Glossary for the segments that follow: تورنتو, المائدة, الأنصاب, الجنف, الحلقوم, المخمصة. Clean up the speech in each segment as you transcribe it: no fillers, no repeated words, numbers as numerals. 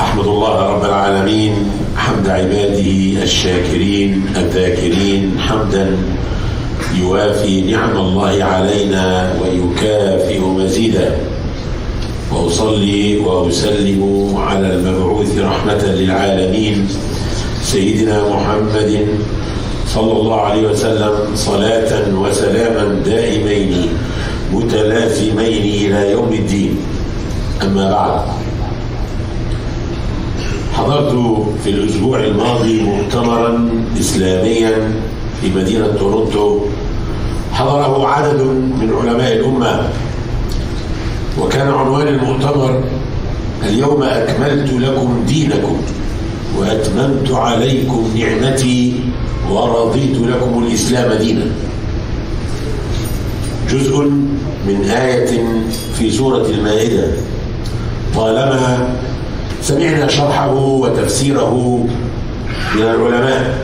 أحمد الله رب العالمين حمد عباده الشاكرين الذاكرين حمدا يوافي نعم الله علينا ويكافئ مزيدا، وأصلي وأسلم على المبعوث رحمة للعالمين سيدنا محمد صلى الله عليه وسلم صلاة وسلاما دائمين متلازمين إلى يوم الدين. أما بعد، حضرت في الأسبوع الماضي مؤتمرا إسلاميا في مدينة تورنتو حضره عدد من علماء الأمة، وكان عنوان المؤتمر: اليوم أكملت لكم دينكم وأتممت عليكم نعمتي ورضيت لكم الإسلام دينا، جزء من آية في سورة المائدة طالما سمعنا شرحه وتفسيره من العلماء،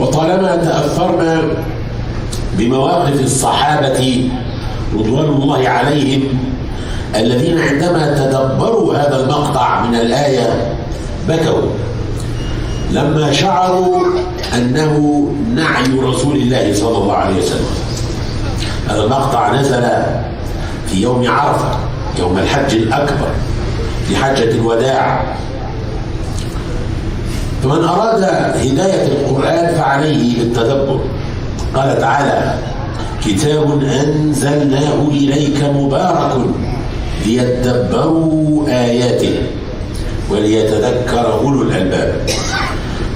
وطالما تأثرنا بمواقف الصحابة رضوان الله عليهم الذين عندما تدبروا هذا المقطع من الآية بكوا لما شعروا أنه نعي رسول الله صلى الله عليه وسلم. هذا المقطع نزل في يوم عرفة، يوم الحج الأكبر، في حجة الوداع. فمن أراد هداية القرآن فعليه بالتدبر. قال تعالى: كتاب أنزلناه إليك مبارك ليتدبروا آياته وليتذكر أولو الألباب.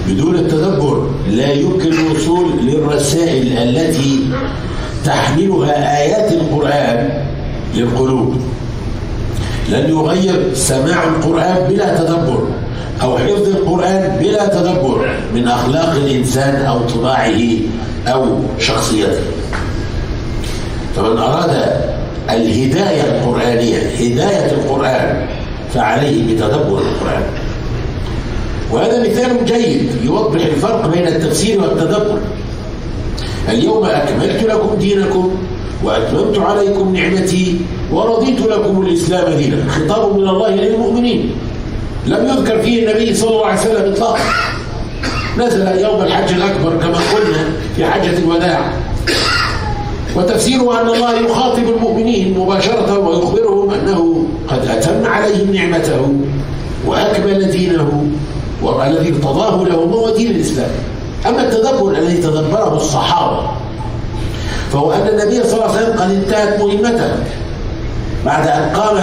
بدون التدبر لا يمكن الوصول للرسائل التي تحملها آيات القرآن للقلوب. لن يغير سماع القرآن بلا تدبر أو حفظ القرآن بلا تدبر من أخلاق الإنسان أو طباعه أو شخصيته. فمن أراد الهداية القرآنية، هداية القرآن، فعليه بتدبر القرآن. وهذا مثال جيد يوضح الفرق بين التفسير والتدبر. اليوم أكملت لكم دينكم وأتممت عليكم نعمتي ورضيت لكم الإسلام دينا، خطاب من الله للمؤمنين لم يذكر فيه النبي صلى الله عليه وسلم إطلاقا. نزل يوم الحج الأكبر كما قلنا في حجة الوداع، وتفسيره أن الله يخاطب المؤمنين مباشرة ويخبرهم أنه قد أتم عليهم نعمته وأكمل دينه، والذي ارتضاه لهم هو دين الإسلام. أما التدبر الذي تدبره الصحابة فهو أن النبي صلى الله عليه وسلم قد انتهت مهمته بعد أن قام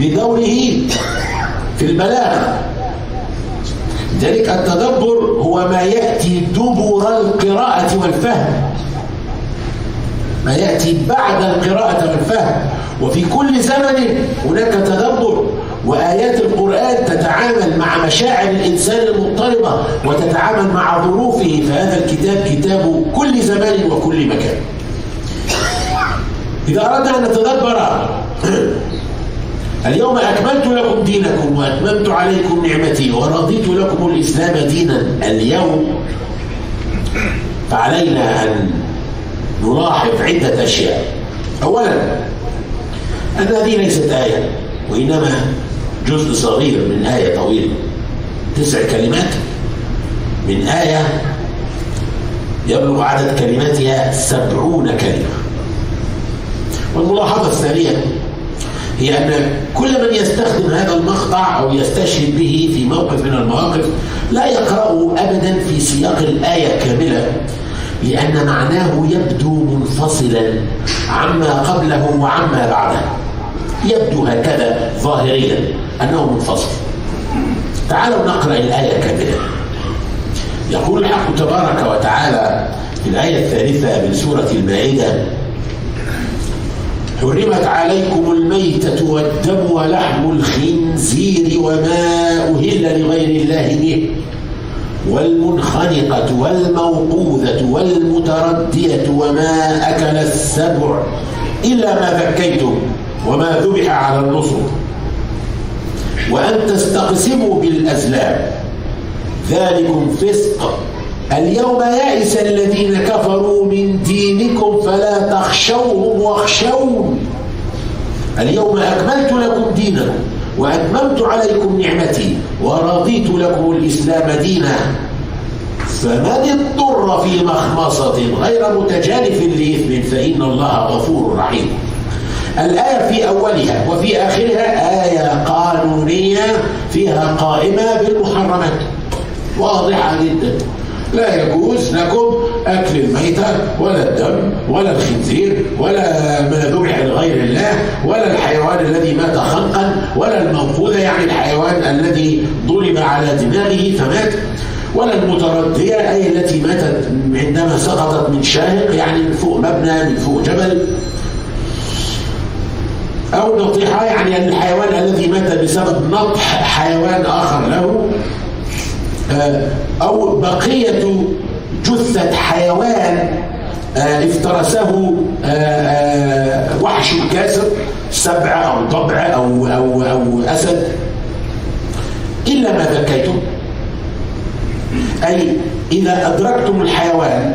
بدوره في البلاغة. ذلك التدبر هو ما يأتي دبر القراءة والفهم، ما يأتي بعد القراءة والفهم. وفي كل زمن هناك تدبر، وآيات القرآن تتعامل مع مشاعر الإنسان المضطربة وتتعامل مع ظروفه، فهذا الكتاب كتاب كل زمان وكل مكان. إذا أردنا أن نتدبر اليوم أكملت لكم دينكم وأتممت عليكم نعمتي ورضيت لكم الإسلام دينا اليوم، فعلينا أن نلاحظ عدة أشياء. أولا، أن هذه ليست آية وإنما جزء صغير من آية طويلة، 9 كلمات من آية يبلغ عدد كلماتها 70 كلمة. والملاحظة الثانية هي أن كل من يستخدم هذا المقطع أو يستشهد به في موقف من المواقف لا يقرأه أبدا في سياق الآية كاملة، لأن معناه يبدو منفصلا عما قبله وعما بعده. يبدو هكذا ظاهريا أنه منفصل. تعالوا نقرأ الآية كاملة. يقول الحق تبارك وتعالى في الآية 3 من سورة المائدة: حرمت عليكم الميتة والدم ولحم الخنزير وما أهل لغير الله به والمنخنقة والموقوذة والمتردية وما أكل السبع إلا ما ذكيتم وما ذبح على النصب وأن تستقسموا بالأزلام ذلكم فسق. اليوم يئس الذين كفروا من دينكم فلا تخشوهم واخشون. اليوم أكملت لكم دينكم وأتممت عليكم نعمتي ورضيت لكم الإسلام دينا، فمن اضطر في مخمصة غير متجانف لإثم فإن الله غفور رحيم. الآية في أولها وفي آخرها آية قانونية فيها قائمة بالمحرمات واضحة جدا. لا يجوز لكم أكل الميتة ولا الدم ولا الخنزير ولا ما ذبح لغير الله ولا الحيوان الذي مات خنقا ولا الموقود، يعني الحيوان الذي ضرب على دماغه فمات، ولا المتردية أي التي ماتت عندما سقطت من شاهق، يعني من فوق مبنى من فوق جبل، أو نطيحة يعني الحيوان الذي مات بسبب نطح حيوان آخر له، أو بقية جثة حيوان افترسه وحش كاسر، سبع أو ضبع أو أسد، إلا ما ذكيتم، أي إذا أدركتم الحيوان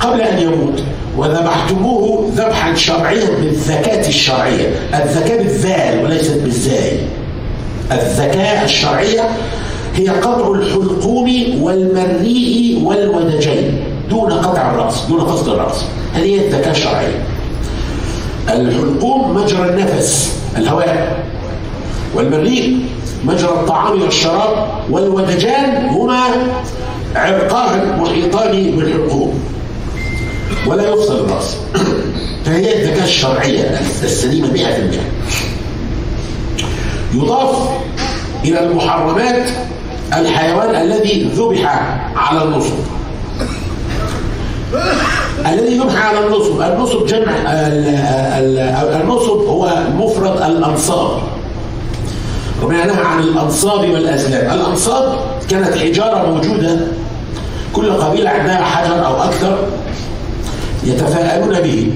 قبل أن يموت وذبحتموه ذبحا شرعيا بالذكاة الشرعية، الذكاة بالذال وليست بالزاي، الذكاة الشرعية هي قطع الحلقوم والمريء والودجين دون قطع الرأس، دون قصد الرأس، هذه هي الذكاة الشرعية. الحلقوم مجرى النفس الهواء، والمريء مجرى الطعام والشراب، والودجان هما عرقان محيطان بالحلقوم ولا يفصل الرأس، فهي الذكاة الشرعية السليمة 100%. يضاف إلى المحرمات الحيوان الذي ذبح على النصب، الذي ذبح على النصب، النصب جمع، النصب هو مفرد الأنصاب، ومعناها عن الأنصاب والأزلام. الأنصاب كانت حجارة موجودة، كل قبيلة عندها حجر أو أكثر يتفاءلون به،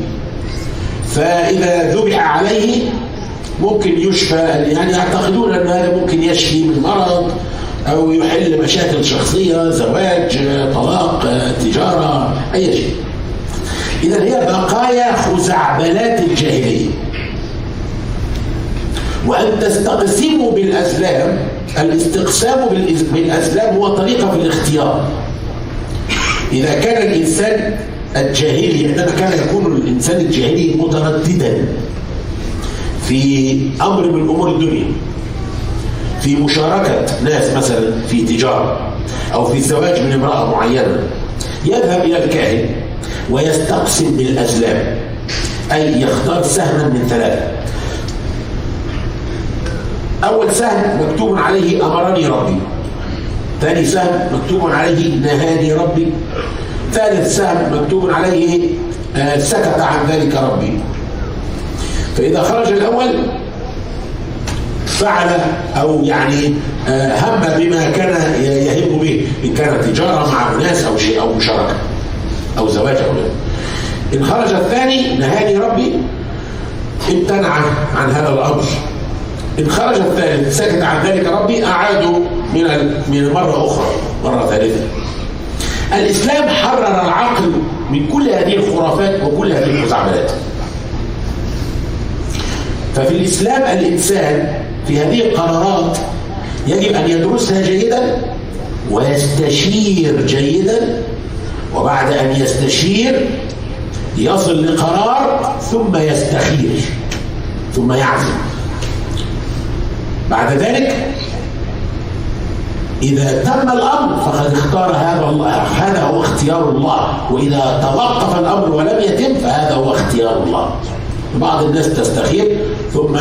فإذا ذبح عليه ممكن يشفى، يعني يعتقدون أن هذا ممكن يشفي من مرض أو يحل مشاكل شخصية، زواج، طلاق، تجارة، أي شيء. إذن هي بقايا خزعبلات الجاهلية. وأن تستقسموا بالأزلام، الاستقسام بالأزلام هو طريقة في الاختيار. إذا كان الإنسان الجاهلي، عندما كان يكون الإنسان الجاهلي مترددا في أمر من أمور الدنيا، في مشاركة ناس مثلا في تجارة أو في الزواج من امرأة معينة، يذهب إلى الكاهن ويستقسم بالأزلام، أي يختار سهما من ثلاثة. أول سهم مكتوب عليه أمرني ربي، ثاني سهم مكتوب عليه نهاني ربي، ثالث سهم مكتوب عليه سكت عن ذلك ربي. فإذا خرج الأول فعل أو يعني هم بما كان يهم به، إن كان تجارة مع أناس أو شيء أو مشاركة أو زواج أو غيره. إن خرج الثاني نهاني ربي امتنع عن هذا الأمر. إن خرج الثالث سكت عن ذلك ربي أعادوا من مرة أخرى، مرة ثالثة. الإسلام حرر العقل من كل هذه الخرافات وكل هذه المزعبلات. ففي الإسلام الإنسان في هذه القرارات يجب أن يدرسها جيدا ويستشير جيدا، وبعد أن يستشير يصل لقرار ثم يستخير ثم يعزم. بعد ذلك إذا تم الأمر فقد اختار هذا الله، هذا هو اختيار الله، وإذا توقف الأمر ولم يتم فهذا هو اختيار الله. بعض الناس تستخير ثم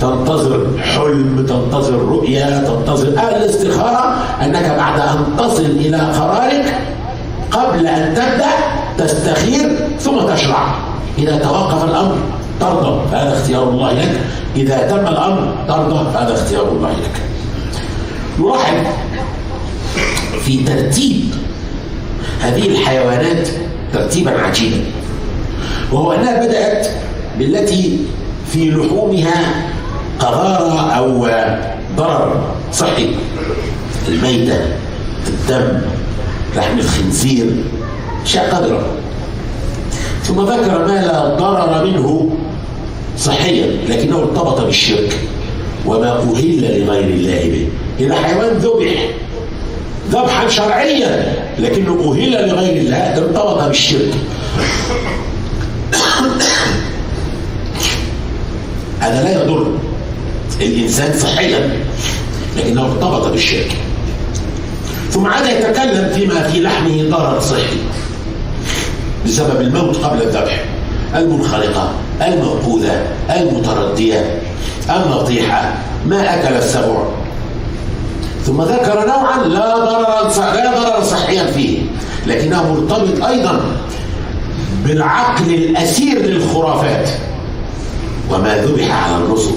تنتظر حلم، تنتظر رؤية، تنتظر الاستخارة، أنك بعد أن تصل إلى قرارك قبل أن تبدأ تستخير ثم تشرع. إذا توقف الأمر ترضى فهذا اختيار الله لك، إذا تم الأمر ترضى فهذا اختيار الله لك. نلاحظ في ترتيب هذه الحيوانات ترتيبا عجيبا، وهو أنها بدأت بالتي في لحومها قذارة أو ضرر صحي، الميتة، الدم، لحم الخنزير، أشياء قذرة، ثم ذكر ما لا ضرر منه صحيا لكنه ارتبط بالشرك وما أهل لغير الله به. هنا حيوان ذبح ذبحا شرعيا لكنه أهل لغير الله، ارتبط بالشرك. هذا لا يضر الإنسان صحيا لكنه ارتبط بالشرك. ثم عاد يتكلم فيما في لحمه ضرر صحي بسبب الموت قبل الذبح: المنخلقة، الموقوذة، المتردية، النطيحة، ما أكل السبع. ثم ذكر نوعا لا ضرر صحيا فيه لكنه مرتبط أيضا بالعقل الأسير للخرافات، وما ذبح على النصب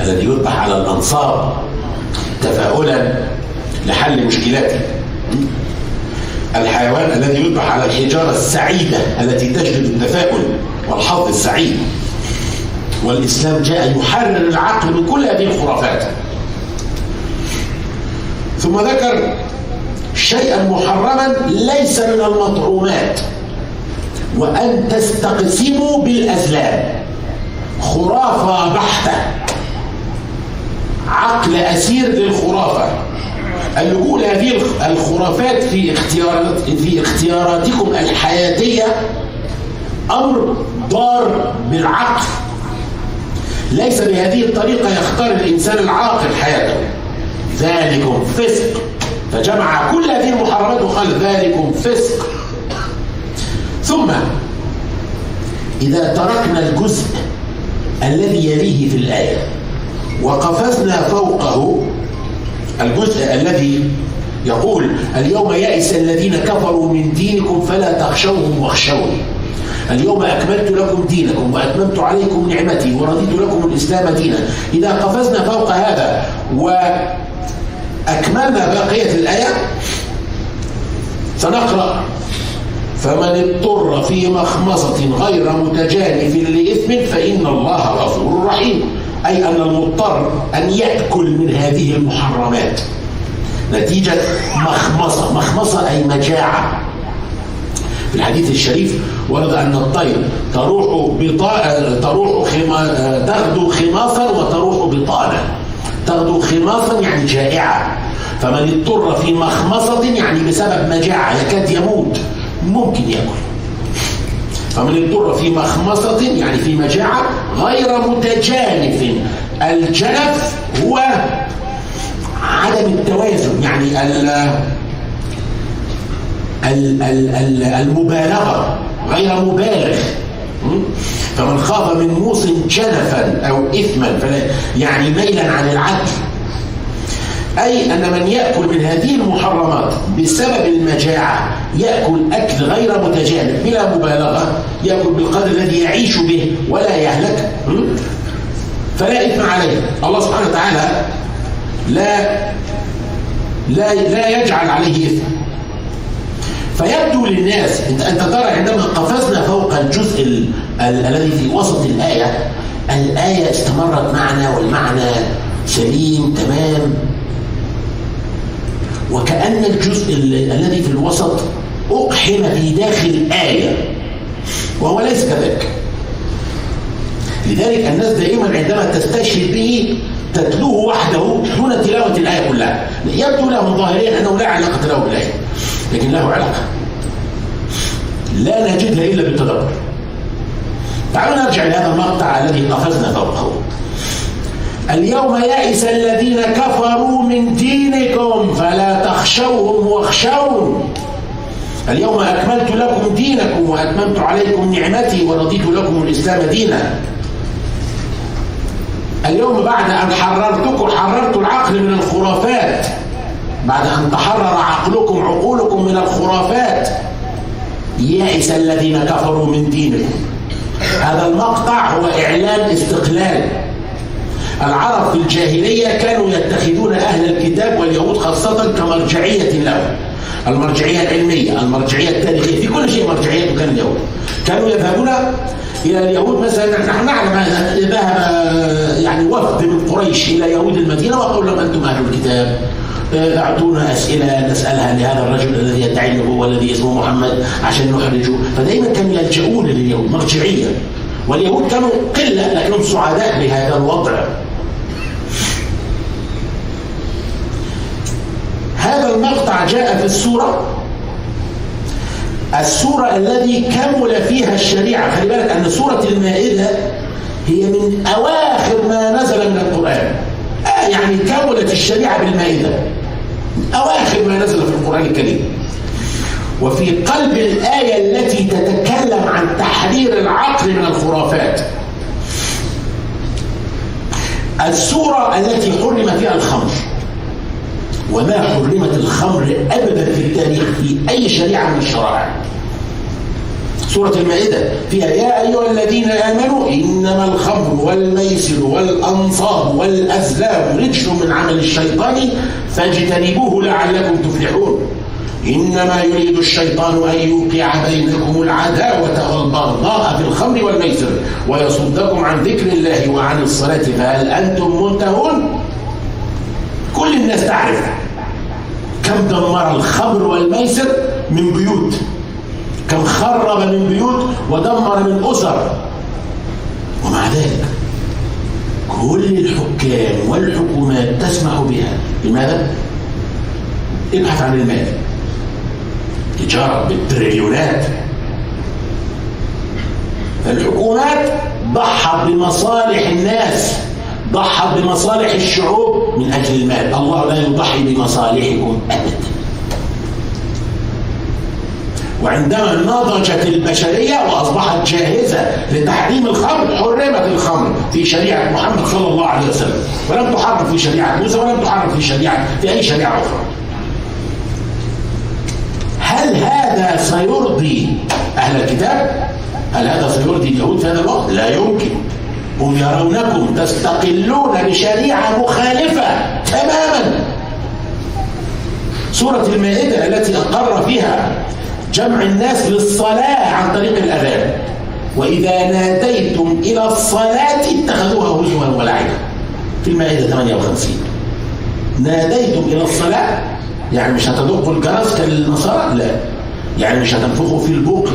الذي يذبح على الأنصاب تفاؤلا لحل مشكلاته، الحيوان الذي يذبح على الحجارة السعيدة التي تجلب التفاؤل والحظ السعيد. والإسلام جاء يحرر العقل من كل هذه الخرافات. ثم ذكر شيئا محرما ليس من المطعومات: وأن تستقسموا بالأزلام. خرافة بحتة، عقل أسير للخرافة. الوجول هذه الخرافات في اختياراتكم الحياتية أمر ضار بالعقل، ليس بهذه الطريقة يختار الإنسان العاقل حياته. ذلكم فسق، فجمع كل هذه المحرمات وقال ذلكم فسق. ثم إذا تركنا الجزء الذي يليه في الآية وقفزنا فوقه، الجزء الذي يقول اليوم يئس الذين كفروا من دينكم فلا تخشوهم واخشوني، اليوم أكملت لكم دينكم وأتممت عليكم نعمتي ورضيت لكم الإسلام دينا، إذا قفزنا فوق هذا وأكملنا بقية الآية سنقرأ: فمن اضطر في مخمصة غير متجانف لإثم فإن الله غفور رحيم. أي أن المضطر أن يأكل من هذه المحرمات نتيجة مخمصة. مخمصة أي مجاعة. في الحديث الشريف ورد أن الطير تغدو خماصا وتروح بطانا. تغدو خماصا يعني جائعة، فمن اضطر في مخمصة يعني بسبب مجاعة يكاد يموت ممكن يأكل. فمن اضطر في مخمصة يعني في مجاعة غير متجانف. الجنف هو عدم التوازن، يعني المبالغة، غير مبالغ. فمن خاف من موص جنفا أو إثما يعني ميلا عن العدل. أي أن من يأكل من هذه المحرمات بسبب المجاعة يأكل أكل غير متجانف بلا مبالغة، يأكل بالقدر الذي يعيش به ولا يهلك، فلا إثم عليه. الله سبحانه وتعالى لا يجعل عليه إثم. فيبدو للناس، أنت ترى عندما قفزنا فوق الجزء الذي في وسط الآية، الآية استمرت معنا والمعنى سليم تمام، وكأن الجزء الذي في الوسط أقحم في داخل الآية، وهو ليس كذلك. لذلك الناس دائما عندما تستشهد به تتلوه وحده دون تلاوة الآية كلها. يبدو لهم ظاهريا أنه لا علاقة له بالآية، لكن له علاقة لا نجدها إلا بالتدبر. تعالوا نرجع لهذا المقطع الذي قفزنا فوقه: اليوم يئس الذين كفروا من دينكم فلا تخشوهم واخشون، اليوم أكملت لكم دينكم وأتممت عليكم نعمتي ورضيت لكم الإسلام دينا. اليوم بعد أن حررت العقل من الخرافات، بعد أن تحرر عقولكم من الخرافات، يئس الذين كفروا من دينكم. هذا المقطع هو إعلان استقلال. العرب في الجاهلية كانوا يتخذون أهل الكتاب واليهود خاصة كمرجعية لهم، المرجعية العلمية، المرجعية التاريخية، في كل شيء مرجعية. كان اليهود كانوا يذهبون إلى اليهود، مثلا نحن نعلم ذهب يعني وفد من قريش إلى يهود المدينة وقالوا لهم: أنتم أهل الكتاب، أعطونا أسئلة نسألها لهذا الرجل الذي يدعي هو الذي اسمه محمد عشان نخرجه. فدائما كانوا يلجؤون لليهود مرجعية، واليهود كانوا قلة لكنهم سعداء بهذا الوضع. المقطع جاء في السورة الذي كمل فيها الشريعة. خلي بالك أن سورة المائدة هي من أواخر ما نزل من القرآن، يعني كملت الشريعة بالمائدة، أواخر ما نزل في القرآن الكريم. وفي قلب الآية التي تتكلم عن تحرير العقل من الخرافات، السورة التي حرم فيها الخمر. وما حرمت الخمر أبدا في التاريخ في أي شريعة من الشرائع. سورة المائدة فيها يا أيها الذين آمنوا إنما الخمر والميسر والأنصاب والأزلام رجس من عمل الشيطان فاجتنبوه لعلكم تفلحون. إنما يريد الشيطان أن يوقع بينكم العداوة والبغضاء في الخمر والميسر ويصدكم عن ذكر الله وعن الصلاة فهل أنتم منتهون؟ كل الناس تعرف كم دمر الخمر والميسر من بيوت، كم خرب من بيوت ودمر من أسر. ومع ذلك كل الحكام والحكومات تسمح بها. لماذا؟ ابحث عن المال، تجارة بالتريليونات. الحكومات ضحت بمصالح الناس، ضحت بمصالح الشعوب من أجل المال. الله لا يضحي بمصالحكم أبدا. وعندما نضجت البشرية وأصبحت جاهزة لتحريم الخمر حرمت الخمر في شريعة محمد صلى الله عليه وسلم، ولم تحرم في شريعة موسى، ولم تحرم في أي شريعة أخرى. هل هذا سيرضي أهل الكتاب؟ هل هذا سيرضي اليهود في هذا الوقت؟ لا يمكن. هم يرونكم تستقلون بشريعة مخالفة تماما. سورة المائدة التي أقر فيها جمع الناس للصلاة عن طريق الأذان، وإذا ناديتم إلى الصلاة اتخذوها هزوا ولعبا. في المائدة 58 ناديتم إلى الصلاة، يعني مش هتدقوا الجرس كالنصارى؟ لا. يعني مش هتنفخوا في البوق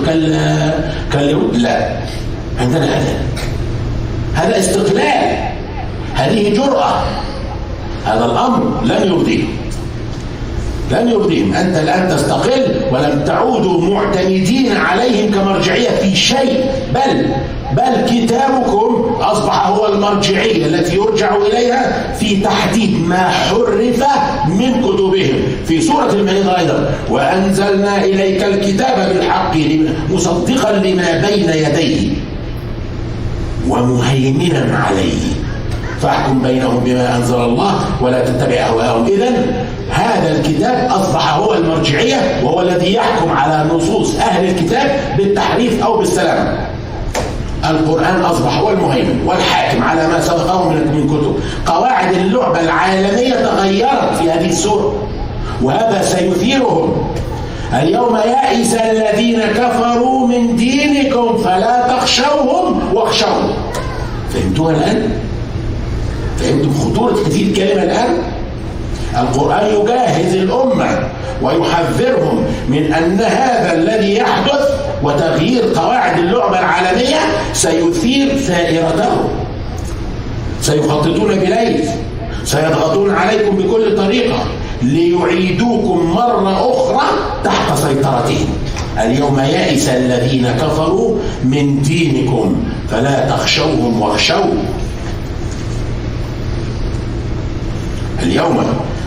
كاليهود؟ لا. عندنا أذان. هذا استقلال، هذه جرأة. هذا الأمر لن يرضيهم. أنت الآن تستقل ولم تعودوا معتمدين عليهم كمرجعية في شيء، بل كتابكم أصبح هو المرجعية التي يرجع إليها في تحديد ما حرف من كتبهم. في سورة المائدة أيضا وأنزلنا إليك الكتاب بالحق مصدقا لما بين يديه ومهيمنا عليه فاحكم بينهم بما أنزل الله ولا تتبع أهواءهم. إذن هذا الكتاب أصبح هو المرجعية، وهو الذي يحكم على نصوص أهل الكتاب بالتحريف أو بالسلامة. القرآن أصبح هو المهيمن والحاكم على ما سبقه من كتب. قواعد اللعبة العالمية تغيرت في هذه السورة، وهذا سيثيرهم. اليوم يئس الذين كفروا من دينكم فلا تخشوهم واخشوهم. فهمتوها الآن؟ فهمتم خطورة هذه الكلمة الآن؟ القرآن يجاهز الأمة ويحذرهم من أن هذا الذي يحدث وتغيير قواعد اللعبة العالمية سيثير ثائرتهم. سيخططون بليل، سيضغطون عليكم بكل طريقة ليعيدوكم مرة أخرى تحت سيطرتهم. اليوم يئس الذين كفروا من دينكم فلا تخشوهم واخشوهم. اليوم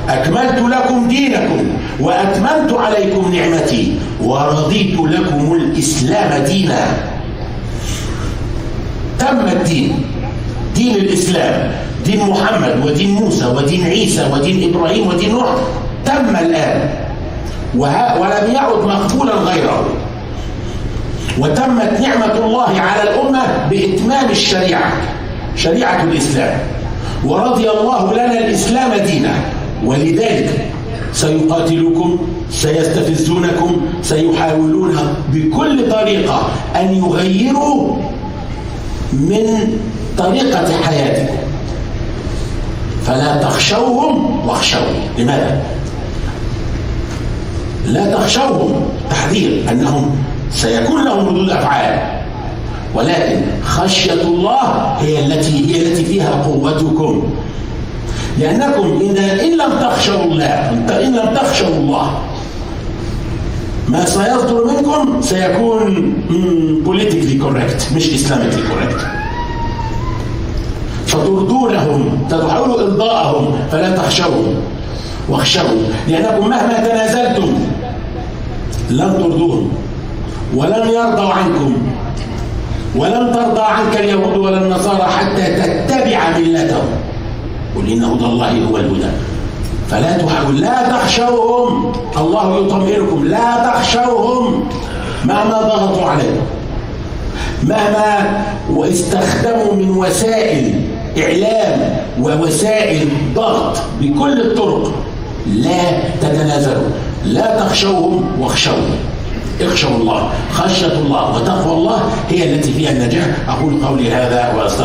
أكملت لكم دينكم وأتممت عليكم نعمتي ورضيت لكم الإسلام دينا. تم الدين، دين الإسلام، دين محمد ودين موسى ودين عيسى ودين إبراهيم ودين نوح، تم الآن ولم يعد مقبولا غيره. وتمت نعمة الله على الأمة بإتمام الشريعة، شريعة الإسلام. ورضي الله لنا الإسلام دينا. ولذلك سيقاتلكم، سيستفزونكم، سيحاولون بكل طريقة أن يغيروا من طريقة حياتكم. فلا تخشوهم واخشوني. لماذا؟ لا تخشوهم، تحذير أنهم سيكون لهم ردود أفعال. ولكن خشية الله هي التي فيها قوتكم، لأنكم إن لم تخشوا تخشوا الله. فإن لم تخشوا الله ما سيصدر منكم سيكون politically correct مش islamically correct، فتردونهم تدعوا إرضاءهم فلا تخشوهم واخشوا، لأنكم مهما تنازلتم لن ترضوهم ولن يرضوا عنكم، ولن ترضى عنك اليهود ولا النصارى حتى تتبع ملتهم، قل إن هدى الله هو الهدى، فلا تحاول، لا تخشوهم. الله يطمئنكم لا تخشوهم مهما ضغطوا عليكم، مهما واستخدموا من وسائل إعلام ووسائل ضغط بكل الطرق، لا تتنازلوا، لا تخشوهم واخشوهم، اخشوا الله. خشية الله وتقوى الله هي التي فيها النجاح. أقول قولي هذا وأستغفر